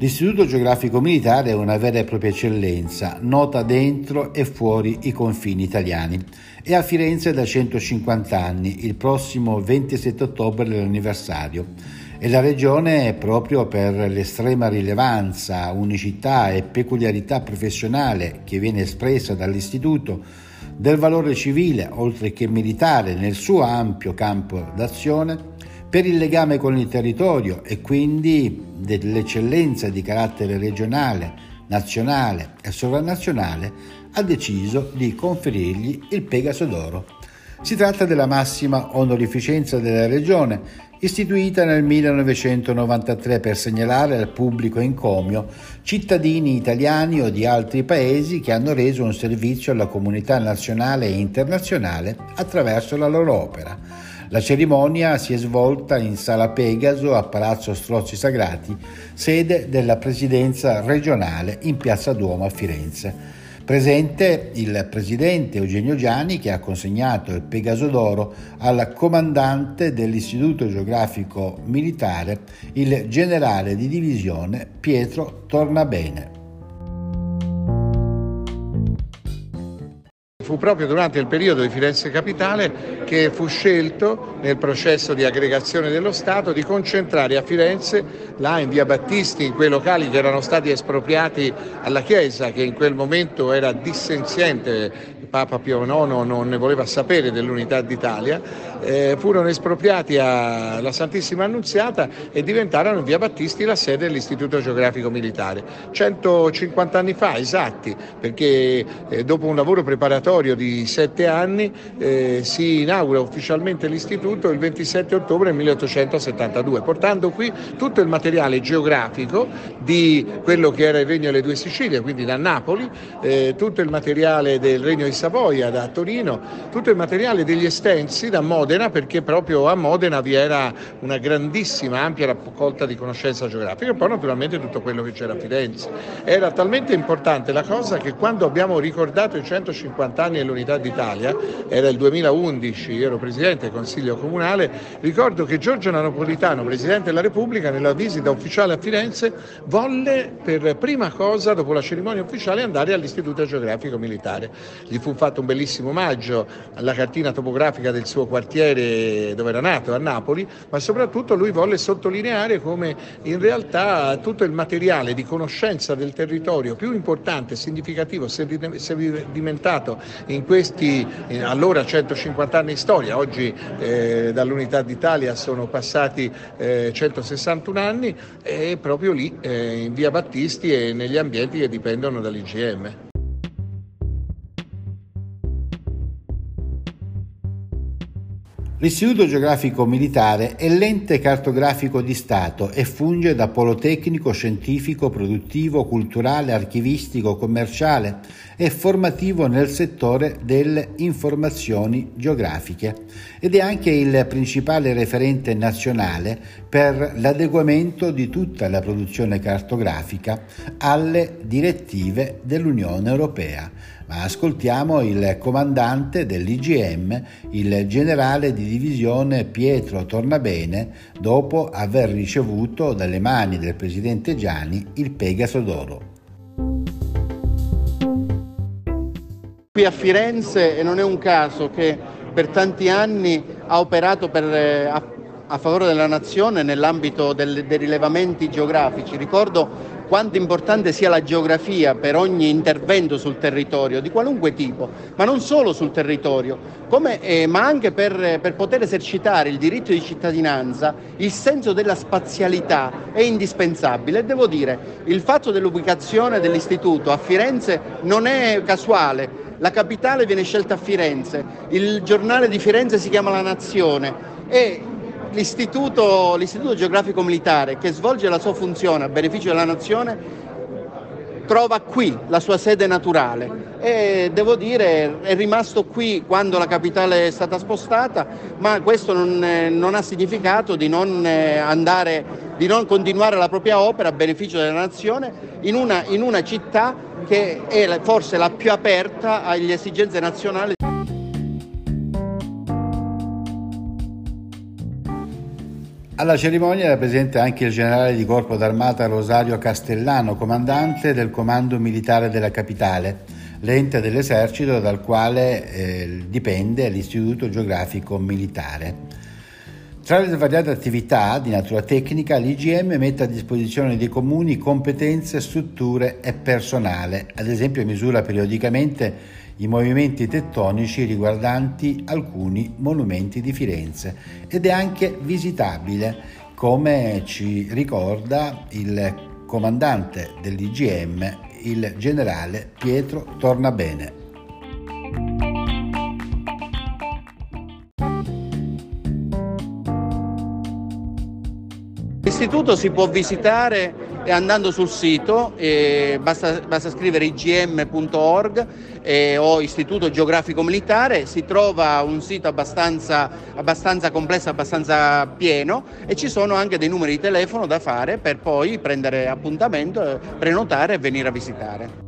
L'Istituto Geografico Militare è una vera e propria eccellenza, nota dentro e fuori i confini italiani. È a Firenze da 150 anni, il prossimo 27 ottobre dell'anniversario. E la regione, proprio per l'estrema rilevanza, unicità e peculiarità professionale che viene espressa dall'Istituto, del valore civile, oltre che militare, nel suo ampio campo d'azione, per il legame con il territorio e quindi dell'eccellenza di carattere regionale, nazionale e sovranazionale, ha deciso di conferirgli il Pegaso d'oro. Si tratta della massima onorificenza della regione, istituita nel 1993 per segnalare al pubblico encomio cittadini italiani o di altri paesi che hanno reso un servizio alla comunità nazionale e internazionale attraverso la loro opera. La cerimonia si è svolta in Sala Pegaso a Palazzo Strozzi Sagrati, sede della Presidenza regionale in Piazza Duomo a Firenze. Presente il presidente Eugenio Giani, che ha consegnato il Pegaso d'oro al comandante dell'Istituto Geografico Militare, il generale di divisione Pietro Tornabene. Fu proprio durante il periodo di Firenze Capitale che fu scelto, nel processo di aggregazione dello Stato, di concentrare a Firenze, là in Via Battisti, in quei locali che erano stati espropriati alla Chiesa, che in quel momento era dissenziente, Papa Pio IX non ne voleva sapere dell'unità d'Italia, furono espropriati alla Santissima Annunziata e diventarono in Via Battisti la sede dell'Istituto Geografico Militare. 150 anni fa, esatti, perché dopo un lavoro preparatorio di 7 anni si inaugura ufficialmente l'istituto il 27 ottobre 1872, portando qui tutto il materiale geografico di quello che era il Regno delle Due Sicilie, quindi da Napoli, tutto il materiale del Regno di Savoia da Torino, tutto il materiale degli estensi da Modena, perché proprio a Modena vi era una grandissima ampia raccolta di conoscenza geografica, e poi naturalmente tutto quello che c'era a Firenze. Era talmente importante la cosa che quando abbiamo ricordato i 150 anni dell'Unità d'Italia, era il 2011, io ero presidente del Consiglio Comunale, ricordo che Giorgio Napolitano, Presidente della Repubblica, nella visita ufficiale a Firenze volle per prima cosa, dopo la cerimonia ufficiale, andare all'Istituto Geografico Militare. Gli fu fatto un bellissimo omaggio alla cartina topografica del suo quartiere dove era nato, a Napoli, ma soprattutto lui volle sottolineare come in realtà tutto il materiale di conoscenza del territorio più importante, significativo, sedimentato in questi allora 150 anni di storia, oggi dall'Unità d'Italia sono passati 161 anni, e proprio lì in Via Battisti e negli ambienti che dipendono dall'IGM. L'Istituto Geografico Militare è l'ente cartografico di Stato e funge da polo tecnico, scientifico, produttivo, culturale, archivistico, commerciale e formativo nel settore delle informazioni geografiche, ed è anche il principale referente nazionale per l'adeguamento di tutta la produzione cartografica alle direttive dell'Unione Europea. Ma ascoltiamo il comandante dell'IGM, il generale di divisione Pietro Tornabene, dopo aver ricevuto dalle mani del presidente Giani il Pegaso d'oro. Qui a Firenze, e non è un caso che per tanti anni ha operato a favore della nazione nell'ambito dei rilevamenti geografici. Ricordo quanto importante sia la geografia per ogni intervento sul territorio, di qualunque tipo, ma non solo sul territorio, ma anche per poter esercitare il diritto di cittadinanza. Il senso della spazialità è indispensabile, e devo dire, il fatto dell'ubicazione dell'istituto a Firenze non è casuale. La capitale viene scelta a Firenze, il giornale di Firenze si chiama La Nazione, e L'Istituto Geografico Militare, che svolge la sua funzione a beneficio della nazione, trova qui la sua sede naturale, e devo dire è rimasto qui quando la capitale è stata spostata, ma questo non ha significato di non continuare la propria opera a beneficio della nazione in una città che è forse la più aperta alle esigenze nazionali. Alla cerimonia era presente anche il generale di corpo d'armata Rosario Castellano, comandante del Comando Militare della Capitale, l'ente dell'esercito dal quale dipende l'Istituto Geografico Militare. Tra le svariate attività di natura tecnica, l'IGM mette a disposizione dei comuni competenze, strutture e personale, ad esempio misura periodicamente i movimenti tettonici riguardanti alcuni monumenti di Firenze ed è anche visitabile, come ci ricorda il comandante dell'IGM, il generale Pietro Tornabene. L'istituto si può visitare andando sul sito, basta scrivere igm.org o Istituto Geografico Militare, si trova un sito abbastanza complesso, abbastanza pieno, e ci sono anche dei numeri di telefono da fare per poi prendere appuntamento, prenotare e venire a visitare.